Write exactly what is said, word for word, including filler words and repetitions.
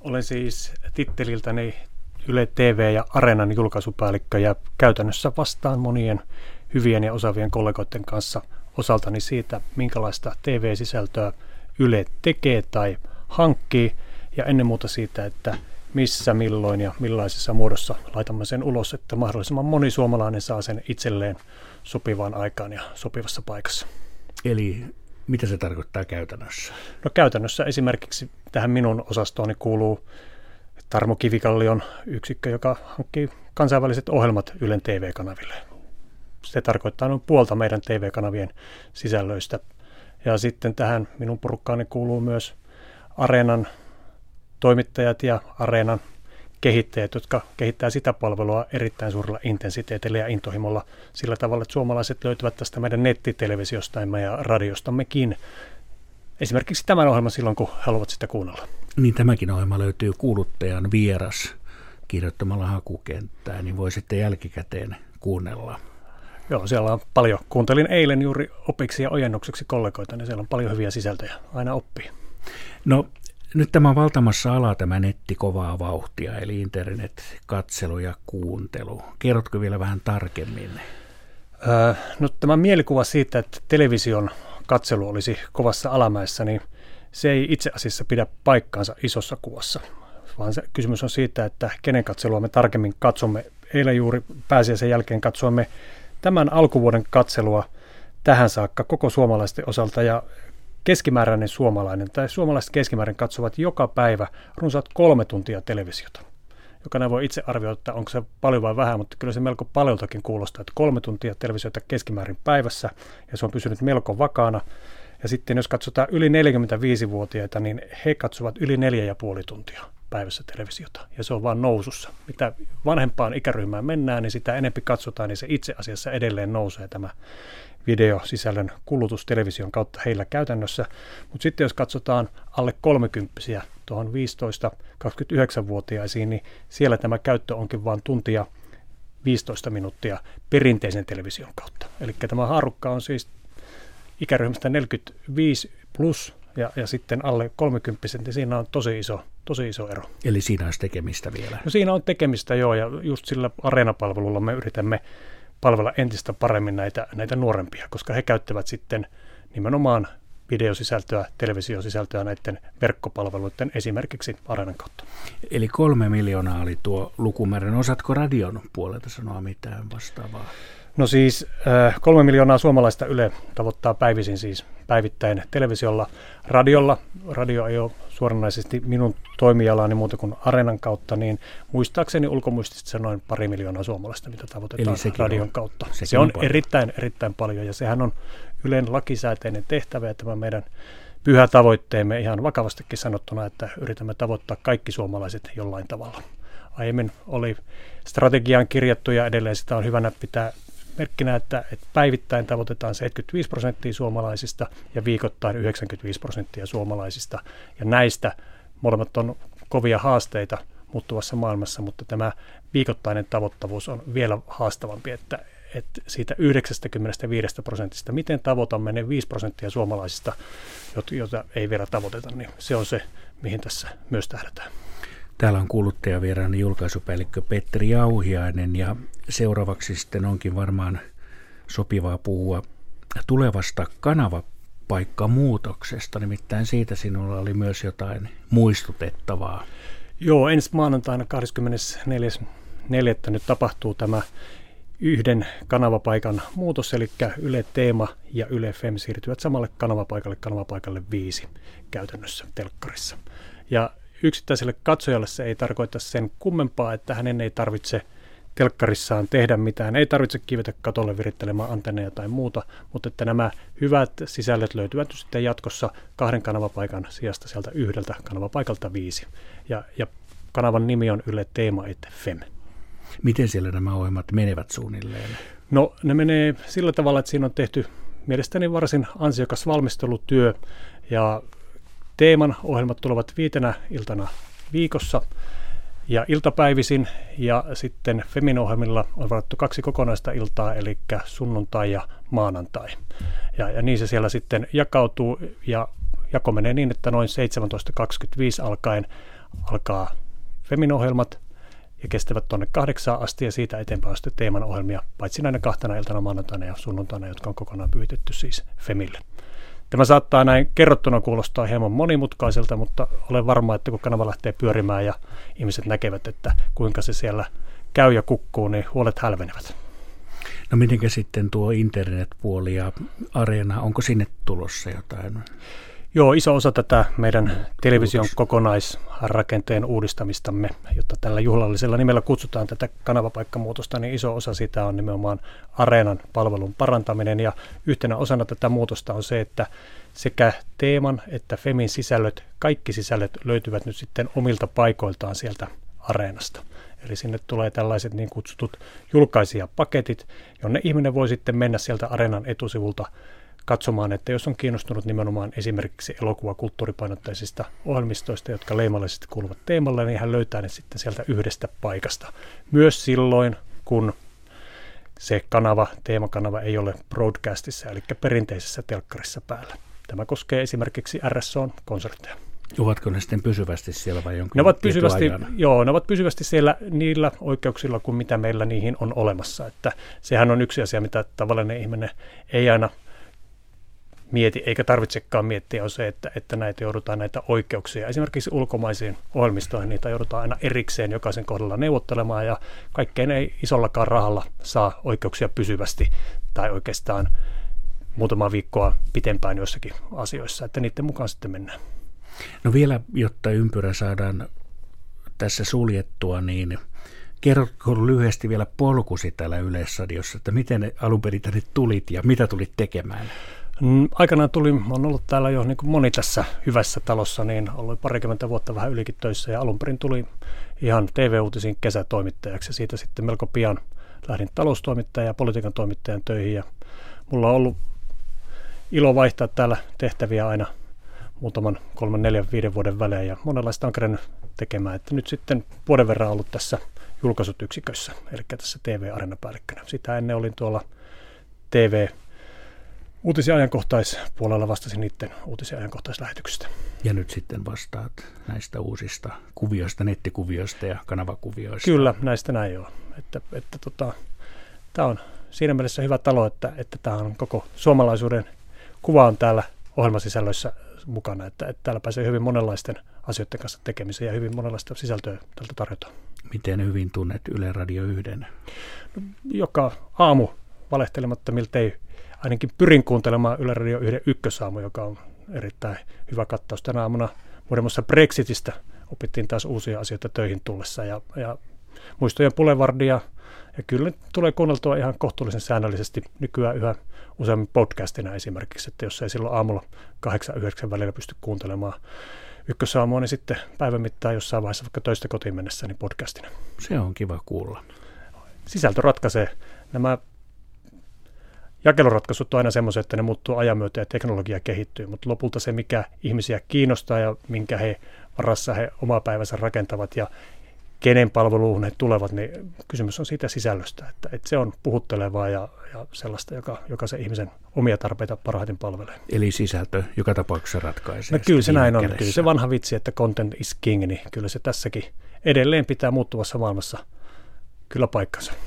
Olen siis titteliltäni Yle T V ja Areenan julkaisupäällikkö ja käytännössä vastaan monien hyvien ja osaavien kollegoiden kanssa osaltani siitä, minkälaista T V-sisältöä Yle tekee tai hankkii ja ennen muuta siitä, että missä, milloin ja millaisessa muodossa laitamme sen ulos, että mahdollisimman moni suomalainen saa sen itselleen sopivaan aikaan ja sopivassa paikassa. Eli mitä se tarkoittaa käytännössä? No käytännössä esimerkiksi tähän minun osastooni kuuluu Tarmo Kivikallion yksikkö, joka hankkii kansainväliset ohjelmat Ylen T V-kanaville. Se tarkoittaa noin puolta meidän T V-kanavien sisällöistä. Ja sitten tähän minun porukkaani kuuluu myös Areenan toimittajat ja Areenan kehittäjät, jotka kehittää sitä palvelua erittäin suurella intensiteetillä ja intohimolla sillä tavalla, että suomalaiset löytyvät tästä meidän nettitelevisiostamme ja radiostammekin. Esimerkiksi tämän ohjelman silloin, kun haluavat sitä kuunnella. Niin tämäkin ohjelma löytyy Kuuluttajan vieras kirjoittamalla hakukenttää, niin voi sitten jälkikäteen kuunnella. Joo, siellä on paljon. Kuuntelin eilen juuri opiksi ja ojennukseksi kollegoita, niin siellä on paljon hyviä sisältöjä. Aina oppii. No nyt tämä on valtamassa ala tämä netti kovaa vauhtia, eli internet, katselu ja kuuntelu. Kerrotko vielä vähän tarkemmin? Öö, no tämä mielikuva siitä, että television katselu olisi kovassa alamäessä, niin se ei itse asiassa pidä paikkaansa isossa kuvassa, vaan se kysymys on siitä, että kenen katselua me tarkemmin katsomme. Eilen juuri pääsiäisen jälkeen katsoimme tämän alkuvuoden katselua tähän saakka koko suomalaisten osalta ja keskimääräinen suomalainen tai suomalaiset keskimäärin katsovat joka päivä runsaat kolme tuntia televisiota. Jokainen voi itse arvioida, onko se paljon vai vähän, mutta kyllä se melko paljoltakin kuulostaa, että kolme tuntia televisiota keskimäärin päivässä ja se on pysynyt melko vakaana. Ja sitten jos katsotaan yli neljäkymmentäviisivuotiaita, niin he katsovat yli neljä ja puoli tuntia päivässä televisiota ja se on vaan nousussa. Mitä vanhempaan ikäryhmään mennään, niin sitä enempi katsotaan, niin se itse asiassa edelleen nousee tämä videosisällön kulutus television kautta heillä käytännössä. Mutta sitten jos katsotaan alle kolmekymppisiä tuohon viisitoista kaksikymmentäyhdeksänvuotiaisiin, niin siellä tämä käyttö onkin vain tuntia viisitoista minuuttia perinteisen television kautta. Eli tämä haarukka on siis ikäryhmästä neljäkymmentäviisi plus ja, ja sitten alle kolmekymmentä, niin siinä on tosi iso, tosi iso ero. Eli siinä on tekemistä vielä? No siinä on tekemistä, joo, ja just sillä Areena-palvelulla me yritämme palvella entistä paremmin näitä, näitä nuorempia, koska he käyttävät sitten nimenomaan videosisältöä, televisiosisältöä näiden verkkopalveluiden esimerkiksi Areenan kautta. Eli kolme miljoonaa oli tuo lukumäärä. Osaatko radion puolelta sanoa mitään vastaavaa? No siis kolme miljoonaa suomalaista Yle tavoittaa päivisin siis päivittäin televisiolla, radiolla. Radio ei ole suoranaisesti minun toimialani muuta kuin Areenan kautta, niin muistaakseni ulkomuistista sanoin pari miljoonaa suomalaista, mitä tavoitetaan radion on, kautta. Se on, on erittäin, erittäin paljon ja sehän on Ylen lakisääteinen tehtävä ja tämä meidän pyhä tavoitteemme ihan vakavastikin sanottuna, että yritämme tavoittaa kaikki suomalaiset jollain tavalla. Aiemmin oli strategiaan kirjattu ja edelleen sitä on hyvänä pitää merkkinä, että, että päivittäin tavoitetaan seitsemänkymmentäviisi prosenttia suomalaisista ja viikoittain yhdeksänkymmentäviisi prosenttia suomalaisista. Ja näistä molemmat on kovia haasteita muuttuvassa maailmassa, mutta tämä viikoittainen tavoittavuus on vielä haastavampi, että, että siitä yhdeksänkymmentäviisi prosentista, miten tavoitamme ne viisi prosenttia suomalaisista, joita ei vielä tavoiteta, niin se on se, mihin tässä myös tähdätään. Täällä on Kuuluttajavieraana julkaisupäällikkö Petri Jauhiainen ja seuraavaksi sitten onkin varmaan sopivaa puhua tulevasta kanavapaikkamuutoksesta, nimittäin siitä sinulla oli myös jotain muistutettavaa. Joo, ensi maanantaina kahdeskymmenesneljäs neljättä nyt tapahtuu tämä yhden kanavapaikan muutos, eli Yle Teema ja Yle Fem siirtyvät samalle kanavapaikalle, kanavapaikalle viisi käytännössä telkkarissa. Ja yksittäiselle katsojalle se ei tarkoita sen kummempaa, että hänen ei tarvitse telkkarissaan tehdä mitään, ei tarvitse kivetä katolle virittelemään antenneja tai muuta, mutta että nämä hyvät sisällöt löytyvät sitten jatkossa kahden kanavapaikan sijasta sieltä yhdeltä kanavapaikalta viisi. Ja, ja kanavan nimi on Yle Teema et Fem. Miten siellä nämä ohjelmat menevät suunnilleen? No ne menee sillä tavalla, että siinä on tehty mielestäni varsin ansiokas valmistelutyö ja Teeman ohjelmat tulevat viitenä iltana viikossa ja iltapäivisin ja sitten Femin ohjelmilla on varattu kaksi kokonaista iltaa, eli sunnuntai ja maanantai. Ja, ja niin se siellä sitten jakautuu ja jako menee niin, että noin seitsemäntoista kaksikymmentäviisi alkaen alkaa Femin ohjelmat ja kestävät tuonne kahdeksaan asti ja siitä eteenpäin sitten Teeman ohjelmia, paitsi näinä kahtena iltana maanantaina ja sunnuntaina, jotka on kokonaan pyytetty siis Femille. Tämä saattaa näin kerrottuna kuulostaa hieman monimutkaiselta, mutta olen varma, että kun kanava lähtee pyörimään ja ihmiset näkevät, että kuinka se siellä käy ja kukkuu, niin huolet hälvenevät. No mitenkä sitten tuo internetpuoli ja Areena, onko sinne tulossa jotain? Joo, iso osa tätä meidän television kokonaisrakenteen uudistamistamme, jotta tällä juhlallisella nimellä kutsutaan tätä kanavapaikkamuutosta, niin iso osa sitä on nimenomaan Areenan palvelun parantaminen. Ja yhtenä osana tätä muutosta on se, että sekä Teeman että Femin sisällöt, kaikki sisällöt löytyvät nyt sitten omilta paikoiltaan sieltä Areenasta. Eli sinne tulee tällaiset niin kutsutut julkaisijapaketit, jonne ihminen voi sitten mennä sieltä Areenan etusivulta katsomaan, että jos on kiinnostunut nimenomaan esimerkiksi elokuvakulttuuripainotteisista ohjelmistoista, jotka leimallisesti kuuluvat Teemalle, niin hän löytää ne sitten sieltä yhdestä paikasta. Myös silloin, kun se kanava, Teemakanava ei ole broadcastissa, eli perinteisessä telkkarissa päällä. Tämä koskee esimerkiksi R S O-konsertteja. Ovatko ne sitten pysyvästi siellä vai jonkin tietyn ajan? Joo, ne ovat pysyvästi siellä niillä oikeuksilla kuin mitä meillä niihin on olemassa. Että sehän on yksi asia, mitä tavallinen ihminen ei aina mieti, eikä tarvitsekaan miettiä, on se, että, että näitä joudutaan näitä oikeuksia. Esimerkiksi ulkomaisiin ohjelmistoihin niitä joudutaan aina erikseen jokaisen kohdalla neuvottelemaan, ja kaikkein ei isollakaan rahalla saa oikeuksia pysyvästi tai oikeastaan muutama viikkoa pitempään joissakin asioissa, että niiden mukaan sitten mennään. No vielä, jotta ympyrä saadaan tässä suljettua, niin kerrotko lyhyesti vielä polkusi täällä Yleisradiossa, että miten alun perin tänne tulit ja mitä tulit tekemään? Aikanaan tulin, olen ollut täällä jo niin kuin moni tässä hyvässä talossa, niin olin parikymmentä vuotta vähän ylikin töissä ja alun perin tulin ihan T V-uutisiin kesätoimittajaksi ja siitä sitten melko pian lähdin taloustoimittajan ja politiikan toimittajan töihin ja mulla on ollut ilo vaihtaa täällä tehtäviä aina muutaman kolmen, neljän, viiden vuoden välein ja monenlaista on kerennyt tekemään, että nyt sitten vuoden verran ollut tässä julkaisut yksikössä, eli tässä T V-areena-päällikkönä. Sitä ennen olin tuolla T V uutisia ajankohtaispuolella, vastasin niiden uutisia ajankohtaislähetyksistä. Ja nyt sitten vastaat näistä uusista kuvioista, nettikuvioista ja kanavakuvioista. Kyllä, näistä näin joo. Että, että tota, tämä on siinä mielessä hyvä talo, että, että tämä on koko suomalaisuuden kuva on täällä ohjelmasisällöissä mukana, että, että täällä pääsee hyvin monenlaisten asioiden kanssa tekemiseen ja hyvin monenlaista sisältöä tältä tarjotaan. Miten hyvin tunnet Yle Radio yksi? No, joka aamu valehtelematta miltei ainakin pyrin kuuntelemaan Yle Radio yksi ykkösaamu, joka on erittäin hyvä kattaus tänä aamuna. Muiden muassa Brexitistä opittiin taas uusia asioita töihin tullessa ja, ja muistojen Boulevardia. Ja kyllä tulee kuunneltua ihan kohtuullisen säännöllisesti nykyään yhä useammin podcastina esimerkiksi, että jos ei silloin aamulla kahdeksan yhdeksän välillä pysty kuuntelemaan ykkösaamua, niin sitten päivän mittaan jossain vaiheessa vaikka töistä kotiin mennessä, niin podcastina. Se on kiva kuulla. Sisältö ratkaisee. Nämä jakeluratkaisut on aina semmoisia, että ne muuttuu ajan myötä ja teknologia kehittyy, mutta lopulta se, mikä ihmisiä kiinnostaa ja minkä he varassa he omaa päivänsä rakentavat ja kenen palveluun he tulevat, niin kysymys on siitä sisällöstä, että, että se on puhuttelevaa ja, ja sellaista, joka, joka se ihmisen omia tarpeita parhaiten palvelee. Eli sisältö joka tapauksessa ratkaisee. No kyllä se näin on. Kädessä. Kyllä se vanha vitsi, että content is king, niin kyllä se tässäkin edelleen pitää muuttuvassa maailmassa kyllä paikkansa.